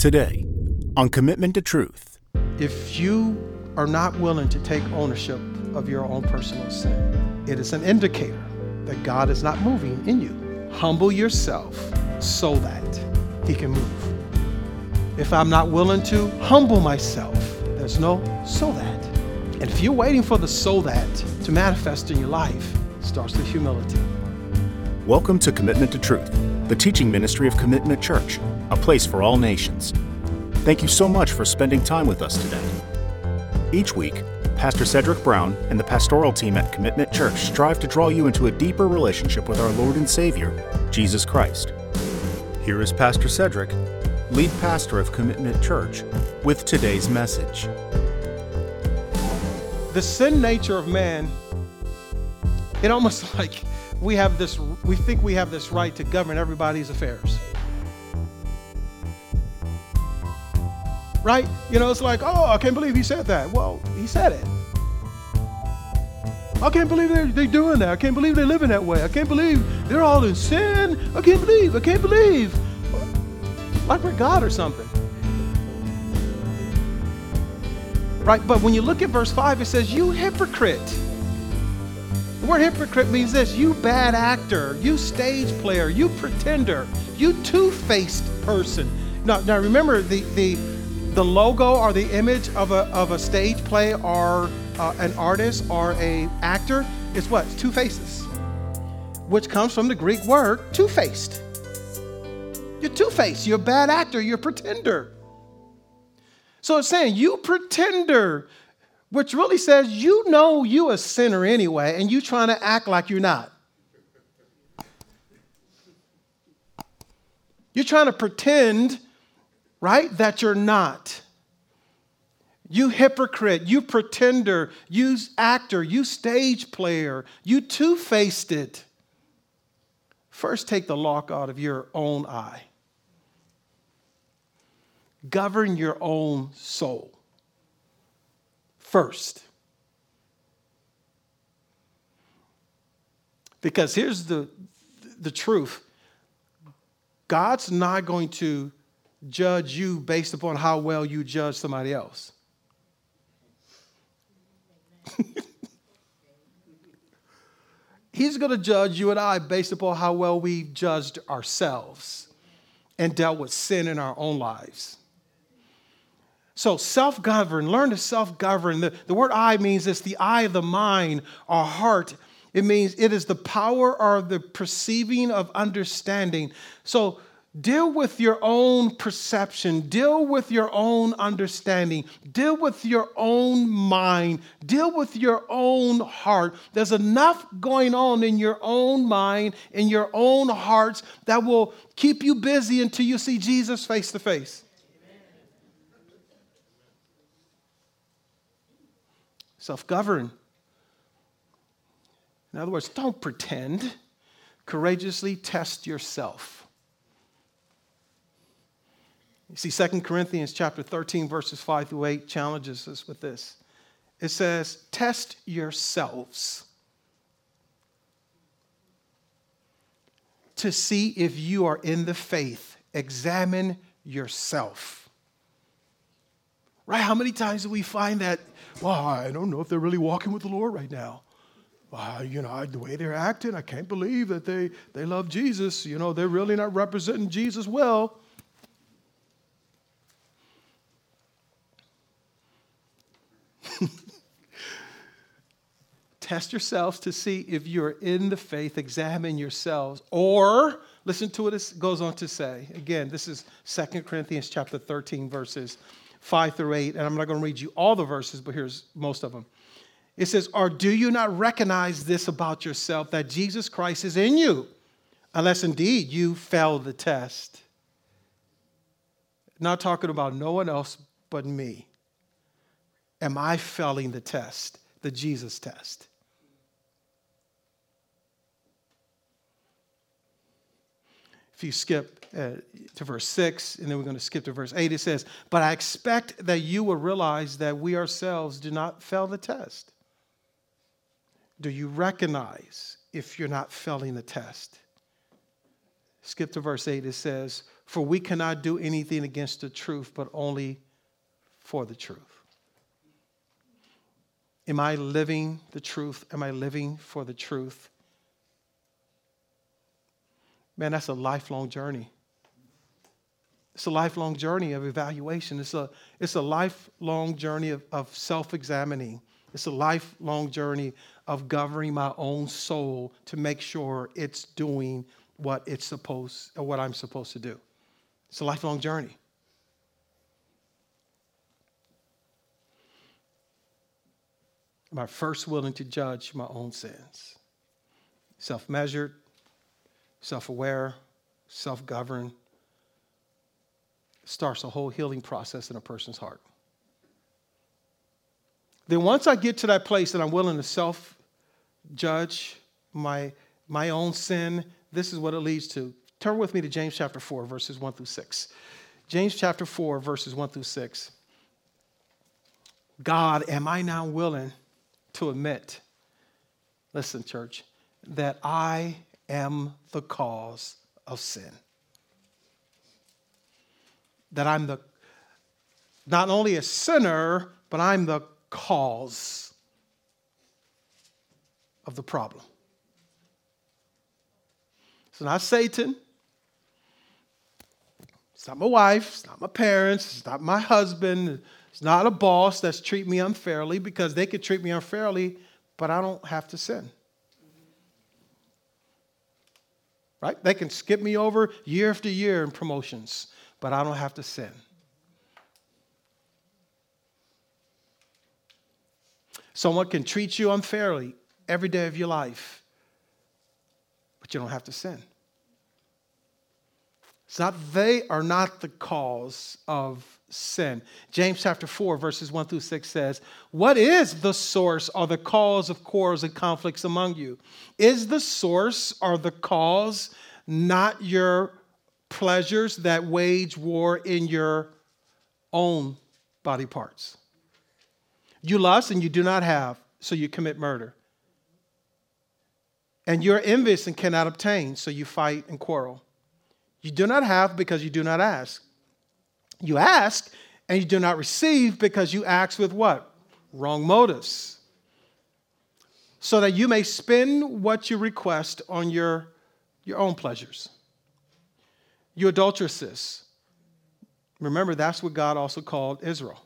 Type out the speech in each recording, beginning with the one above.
Today, on Commitment to Truth. If you are not willing to take ownership of your own personal sin, it is an indicator that God is not moving in you. Humble yourself so that He can move. If I'm not willing to humble myself, there's no so that. And if you're waiting for the so that to manifest in your life, it starts with humility. Welcome to Commitment to Truth, the teaching ministry of Commitment Church, a place for all nations. Thank you so much for spending time with us today. Each week, Pastor Cedric Brown and the pastoral team at Commitment Church strive to draw you into a deeper relationship with our Lord and Savior, Jesus Christ. Here is Pastor Cedric, lead pastor of Commitment Church, with today's message. The sin nature of man, it almost like we think we have this right to govern everybody's affairs. Right? You know, it's like, oh, I can't believe he said that. Well, he said it. I can't believe they're doing that. I can't believe they're living that way. I can't believe they're all in sin. I can't believe. Like we're God or something. Right? But when you look at verse 5, it says, you hypocrite. The word hypocrite means this: you bad actor, you stage player, you pretender, you two-faced person. Now remember, the logo or the image of a stage play or an artist or an actor is what? It's two faces, which comes from the Greek word two-faced. You're two-faced. You're a bad actor. You're a pretender. So it's saying you pretender, which really says you know you a sinner anyway, and you trying to act like you're not. You're trying to pretend, right, that you're not. You hypocrite, you pretender, you actor, you stage player, you two-faced it. First, take the log out of your own eye. Govern your own soul first. Because here's the truth. God's not going to judge you based upon how well you judge somebody else. He's going to judge you and I based upon how well we judged ourselves and dealt with sin in our own lives. So self-govern, learn to self-govern. The word eye means it's the eye of the mind or heart. It means it is the power or the perceiving of understanding. So deal with your own perception. Deal with your own understanding. Deal with your own mind. Deal with your own heart. There's enough going on in your own mind, in your own hearts, that will keep you busy until you see Jesus face to face. Self-govern. In other words, don't pretend. Courageously test yourself. You see, 2 Corinthians chapter 13, verses 5 through 8 challenges us with this. It says, test yourselves to see if you are in the faith. Examine yourself. Right? How many times do we find that, well, I don't know if they're really walking with the Lord right now. Well, you know, the way they're acting, I can't believe that they love Jesus. You know, they're really not representing Jesus well. Test yourselves to see if you're in the faith. Examine yourselves. Or, listen to what it goes on to say. Again, this is 2 Corinthians chapter 13, verses 5 through 8. And I'm not going to read you all the verses, but here's most of them. It says, or do you not recognize this about yourself, that Jesus Christ is in you, unless indeed you fail the test? Not talking about no one else but me. Am I failing the test, the Jesus test? If you skip to verse 6, and then we're going to skip to verse 8, it says, but I expect that you will realize that we ourselves do not fail the test. Do you recognize if you're not failing the test? Skip to verse 8, it says, For we cannot do anything against the truth, but only for the truth. Am I living the truth? Am I living for the truth? Man, that's a lifelong journey. It's a lifelong journey of evaluation. It's a lifelong journey of self-examining. It's a lifelong journey of governing my own soul to make sure it's doing what it's supposed or what I'm supposed to do. It's a lifelong journey. Am I first willing to judge my own sins? Self-measured, self-aware, self-governed. Starts a whole healing process in a person's heart. Then once I get to that place that I'm willing to self-judge my own sin, this is what it leads to. Turn with me to James chapter 4, verses 1 through 6. James chapter 4, verses 1 through 6. God, am I now willing to admit, listen, church, that I am the cause of sin? That I'm not only a sinner, but I'm the cause of the problem. It's not Satan. It's not my wife. It's not my parents. It's not my husband. It's not a boss that's treating me unfairly, because they could treat me unfairly, but I don't have to sin. Right? They can skip me over year after year in promotions, but I don't have to sin. Someone can treat you unfairly every day of your life, but you don't have to sin. It's not they are not the cause of sin. James chapter 4, verses 1 through 6 says, what is the source or the cause of quarrels and conflicts among you? Is the source or the cause not your pleasures that wage war in your own body parts? You lust and you do not have, so you commit murder. And you're envious and cannot obtain, so you fight and quarrel. You do not have because you do not ask. You ask and you do not receive because you ask with what? Wrong motives. So that you may spend what you request on your own pleasures. You adulteresses. Remember, that's what God also called Israel.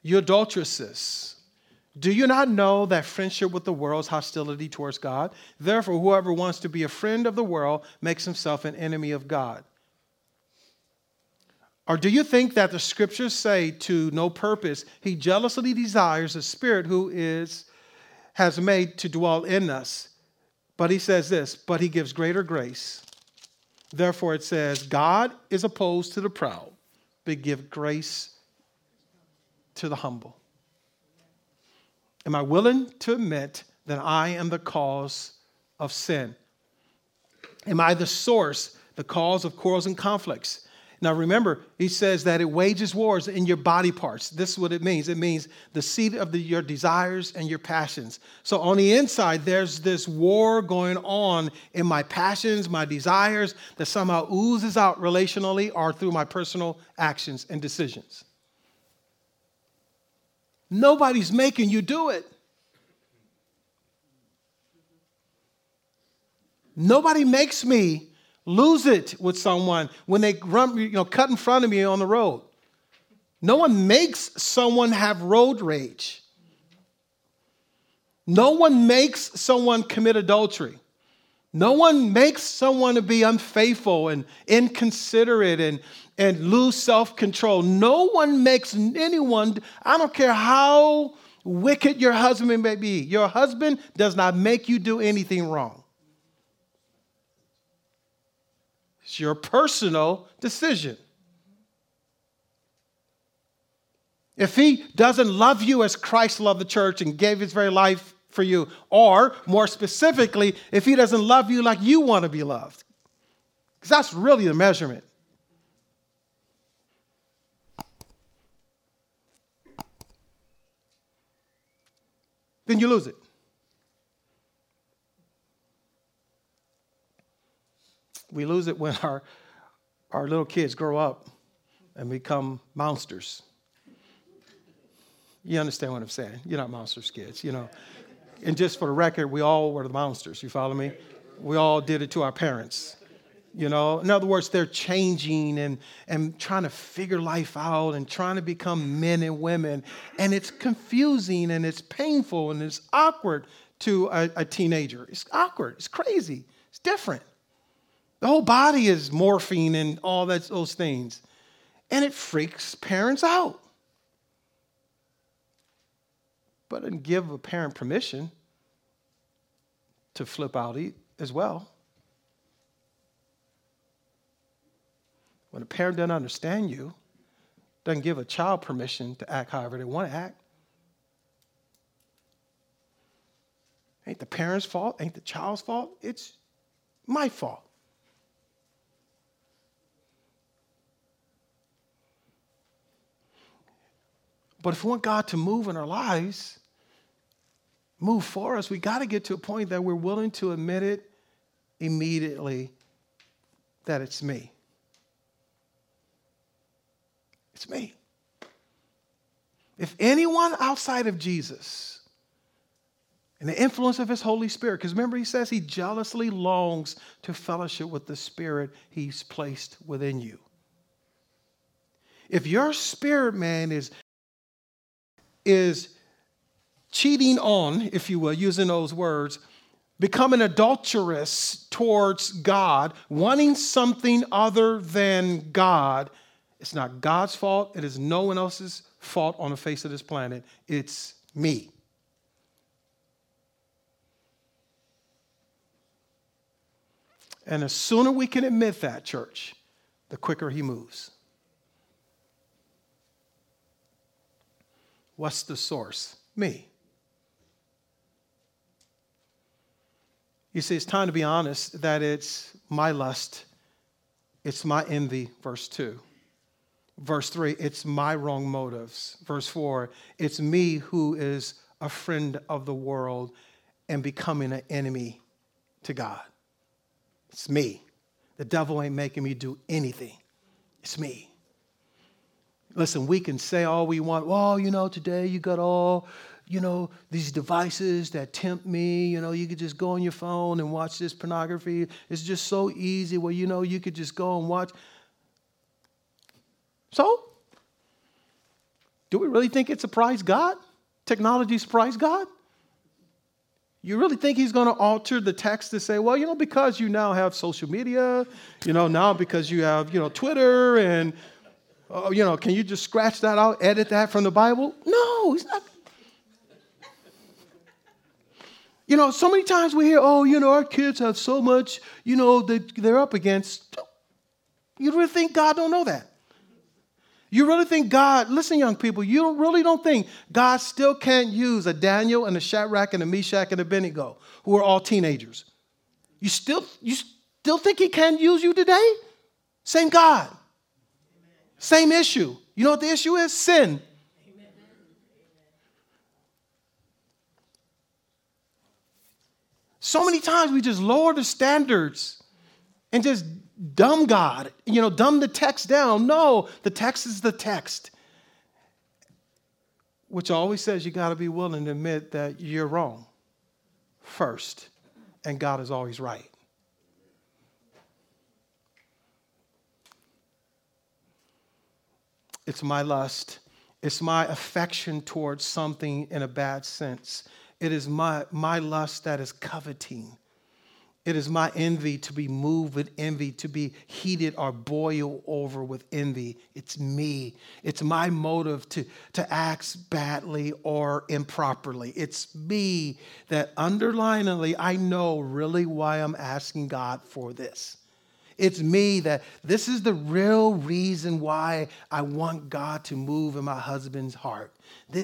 You adulteresses. Do you not know that friendship with the world is hostility towards God? Therefore, whoever wants to be a friend of the world makes himself an enemy of God. Or do you think that the scriptures say to no purpose, he jealously desires a spirit who has made to dwell in us? But he says this, but he gives greater grace. Therefore it says, God is opposed to the proud, but give grace to the humble. Am I willing to admit that I am the cause of sin? Am I the source, the cause of quarrels and conflicts? Now remember, he says that it wages wars in your body parts. This is what it means. It means the seat of your desires and your passions. So on the inside, there's this war going on in my passions, my desires, that somehow oozes out relationally or through my personal actions and decisions. Nobody's making you do it. Nobody makes me lose it with someone when they run, cut in front of me on the road. No one makes someone have road rage. No one makes someone commit adultery. No one makes someone to be unfaithful and inconsiderate and lose self-control. No one makes anyone, I don't care how wicked your husband may be, your husband does not make you do anything wrong. It's your personal decision. If he doesn't love you as Christ loved the church and gave his very life for you, or more specifically, if he doesn't love you like you want to be loved, because that's really the measurement. Then you lose it. We lose it when our our little kids grow up and become monsters. You understand what I'm saying? You're not monsters, kids, you know. And just for the record, we all were the monsters. You follow me? We all did it to our parents. You know, in other words, they're changing and trying to figure life out and trying to become men and women. And it's confusing and it's painful and it's awkward to a teenager. It's awkward. It's crazy. It's different. The whole body is morphing and all that, those things. And it freaks parents out. But it doesn't give a parent permission to flip out as well. When a parent doesn't understand you, doesn't give a child permission to act however they want to act. Ain't the parent's fault, ain't the child's fault, it's my fault. But if we want God to move in our lives, move for us, we got to get to a point that we're willing to admit it immediately that it's me. It's me. If anyone outside of Jesus and the influence of his Holy Spirit, because remember he says he jealously longs to fellowship with the Spirit he's placed within you. If your spirit man is cheating on, if you will, using those words, becoming adulterous towards God, wanting something other than God, it's not God's fault. It is no one else's fault on the face of this planet. It's me. And the sooner we can admit that, church, the quicker he moves. What's the source? Me. You see, it's time to be honest that it's my lust. It's my envy, verse 2. Verse 3, it's my wrong motives. Verse 4, it's me who is a friend of the world and becoming an enemy to God. It's me. The devil ain't making me do anything. It's me. Listen, we can say all we want. Well, you know, today you got all, you know, these devices that tempt me. You know, you could just go on your phone and watch this pornography. It's just so easy. Well, you know, you could just go and watch. So, do we really think it surprised God? Technology surprised God? You really think he's going to alter the text to say, well, you know, because you now have social media, you know, now because you have, you know, Twitter and, you know, can you just scratch that out, edit that from the Bible? No, he's not. You know, so many times we hear, oh, you know, our kids have so much, you know, they're up against. You really think God don't know that? You really think God, listen, young people, you really don't think God still can't use a Daniel and a Shadrach and a Meshach and Abednego, who are all teenagers. You still think he can't use you today? Same God. Amen. Same issue. You know what the issue is? Sin. Amen. So many times we just lower the standards and just dumb God, you know, dumb the text down. No, the text is the text, which always says you got to be willing to admit that you're wrong first, and God is always right. It's my lust. It's my affection towards something in a bad sense. It is my lust that is coveting. It is my envy to be moved with envy, to be heated or boil over with envy. It's me. It's my motive to act badly or improperly. It's me that underlyingly I know really why I'm asking God for this. It's me that this is the real reason why I want God to move in my husband's heart.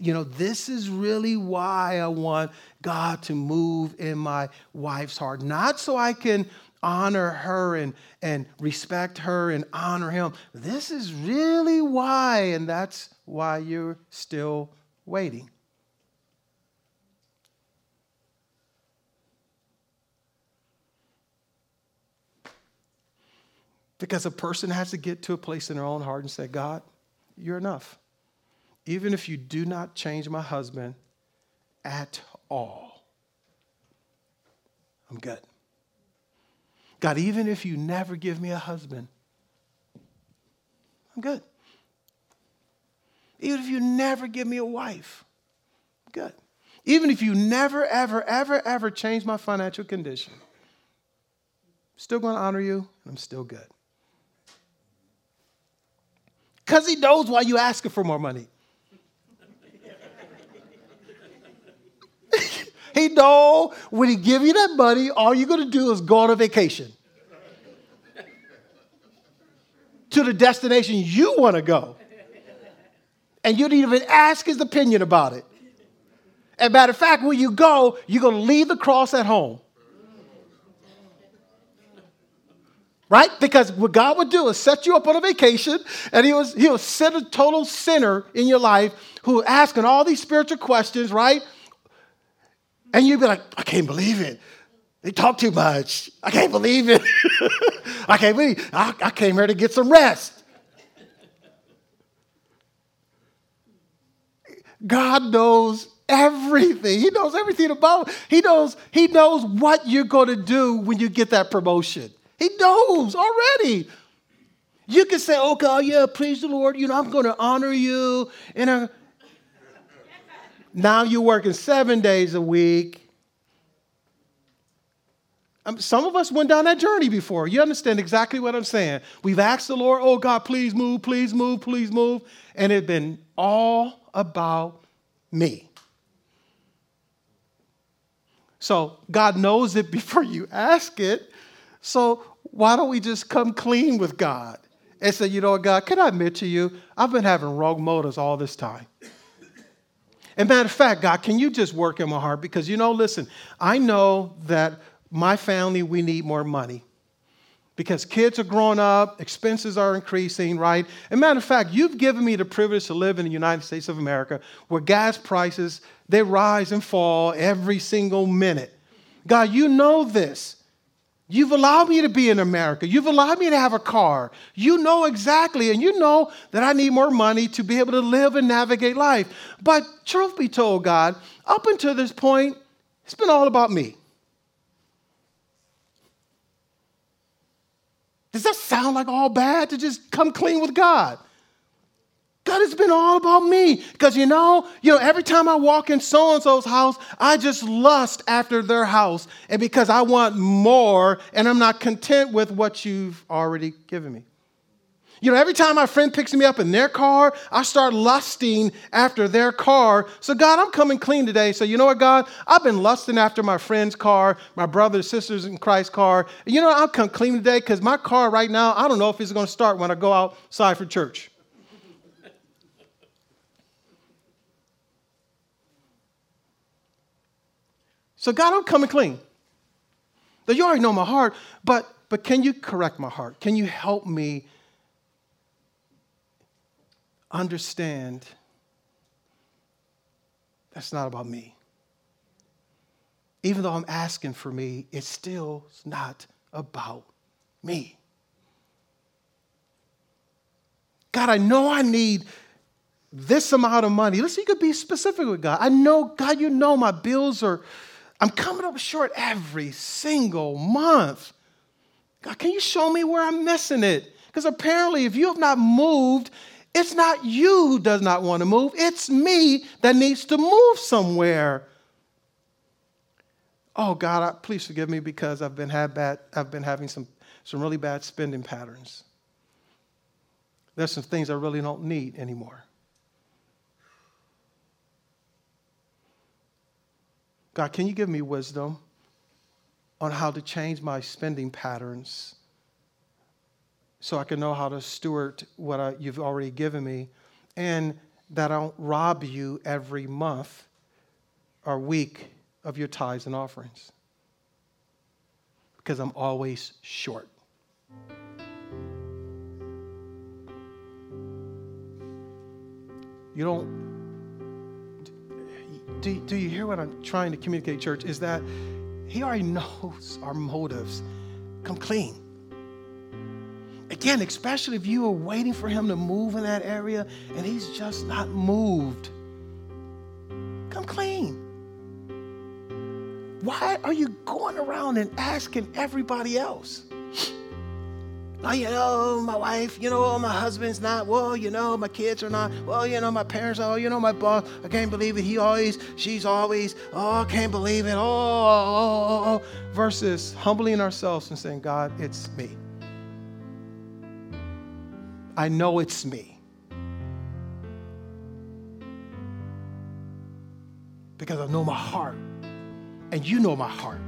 You know, this is really why I want God to move in my wife's heart. Not so I can honor her and respect her and honor him. This is really why, and that's why you're still waiting. Because a person has to get to a place in their own heart and say, God, you're enough. Even if you do not change my husband at all, I'm good. God, even if you never give me a husband, I'm good. Even if you never give me a wife, I'm good. Even if you never, ever change my financial condition, I'm still going to honor you, and I'm still good. Because he knows why you asking for more money. He knows when he give you that money, all you're going to do is go on a vacation to the destination you want to go. And you didn't even ask his opinion about it. As a matter of fact, when you go, you're going to leave the cross at home. Right? Because what God would do is set you up on a vacation, and he'll send a total sinner in your life who asking all these spiritual questions, right? And you'd be like, I can't believe it. They talk too much. I can't believe it. I can't believe it. I came here to get some rest. God knows everything. He knows everything about it. He knows what you're going to do when you get that promotion. He knows already. You can say, oh, God, yeah, praise the Lord. I'm going to honor you. And now you're working 7 days a week. Some of us went down that journey before. You understand exactly what I'm saying. We've asked the Lord, oh, God, please move, please move, please move. And it's been all about me. So God knows it before you ask it. So why don't we just come clean with God and say, you know what, God, can I admit to you, I've been having wrong motives all this time. And matter of fact, God, can you just work in my heart? Because, listen, I know that my family, we need more money because kids are growing up, expenses are increasing, right? And matter of fact, you've given me the privilege to live in the United States of America where gas prices, they rise and fall every single minute. God, you know this. You've allowed me to be in America. You've allowed me to have a car. You know exactly, and you know that I need more money to be able to live and navigate life. But truth be told, God, up until this point, it's been all about me. Does that sound like all bad to just come clean with God? God, it's been all about me. Because, every time I walk in so-and-so's house, I just lust after their house. And because I want more, and I'm not content with what you've already given me. Every time my friend picks me up in their car, I start lusting after their car. So, God, I'm coming clean today. So, you know what, God? I've been lusting after my friend's car, my brothers, sisters in Christ's car. I'll come clean today because my car right now, I don't know if it's going to start when I go outside for church. So God, I'm coming clean. Now, you already know my heart, but can you correct my heart? Can you help me understand that's not about me? Even though I'm asking for me, it's still not about me. God, I know I need this amount of money. Listen, you could be specific with God. I know, God, my bills are... I'm coming up short every single month. God, can you show me where I'm missing it? Because apparently if you have not moved, it's not you who does not want to move. It's me that needs to move somewhere. Oh, God, please forgive me because I've been having some really bad spending patterns. There's some things I really don't need anymore. God, can you give me wisdom on how to change my spending patterns so I can know how to steward what you've already given me and that I don't rob you every month or week of your tithes and offerings because I'm always short. You don't... Do you hear what I'm trying to communicate, church? Is that he already knows our motives. Come clean. Again, especially if you are waiting for him to move in that area and he's just not moved. Come clean. Why are you going around and asking everybody else? Oh, you know, my wife, you know, my husband's not, well, you know, my kids are not, well, you know, my parents are, you know, my boss, I can't believe it, he always, she's always, oh, I can't believe it, oh. Versus humbling ourselves and saying, God, it's me. I know it's me. Because I know my heart, and you know my heart.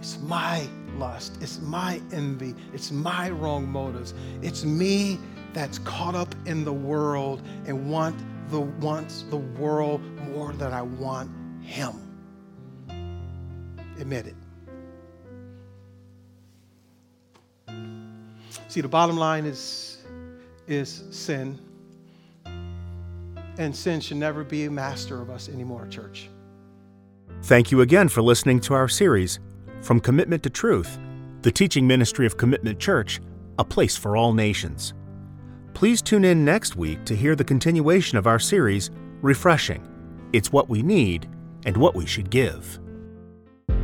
It's my lust, it's my envy, it's my wrong motives. It's me that's caught up in the world and wants the world more than I want him. Admit it. See, the bottom line is sin. And sin should never be a master of us anymore, church. Thank you again for listening to our series, From Commitment to Truth, the teaching ministry of Commitment Church, a place for all nations. Please tune in next week to hear the continuation of our series, Refreshing. It's what we need and what we should give.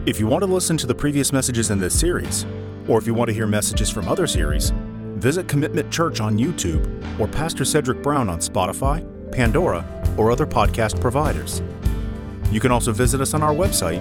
If you want to listen to the previous messages in this series, or if you want to hear messages from other series, visit Commitment Church on YouTube or Pastor Cedric Brown on Spotify, Pandora, or other podcast providers. You can also visit us on our website,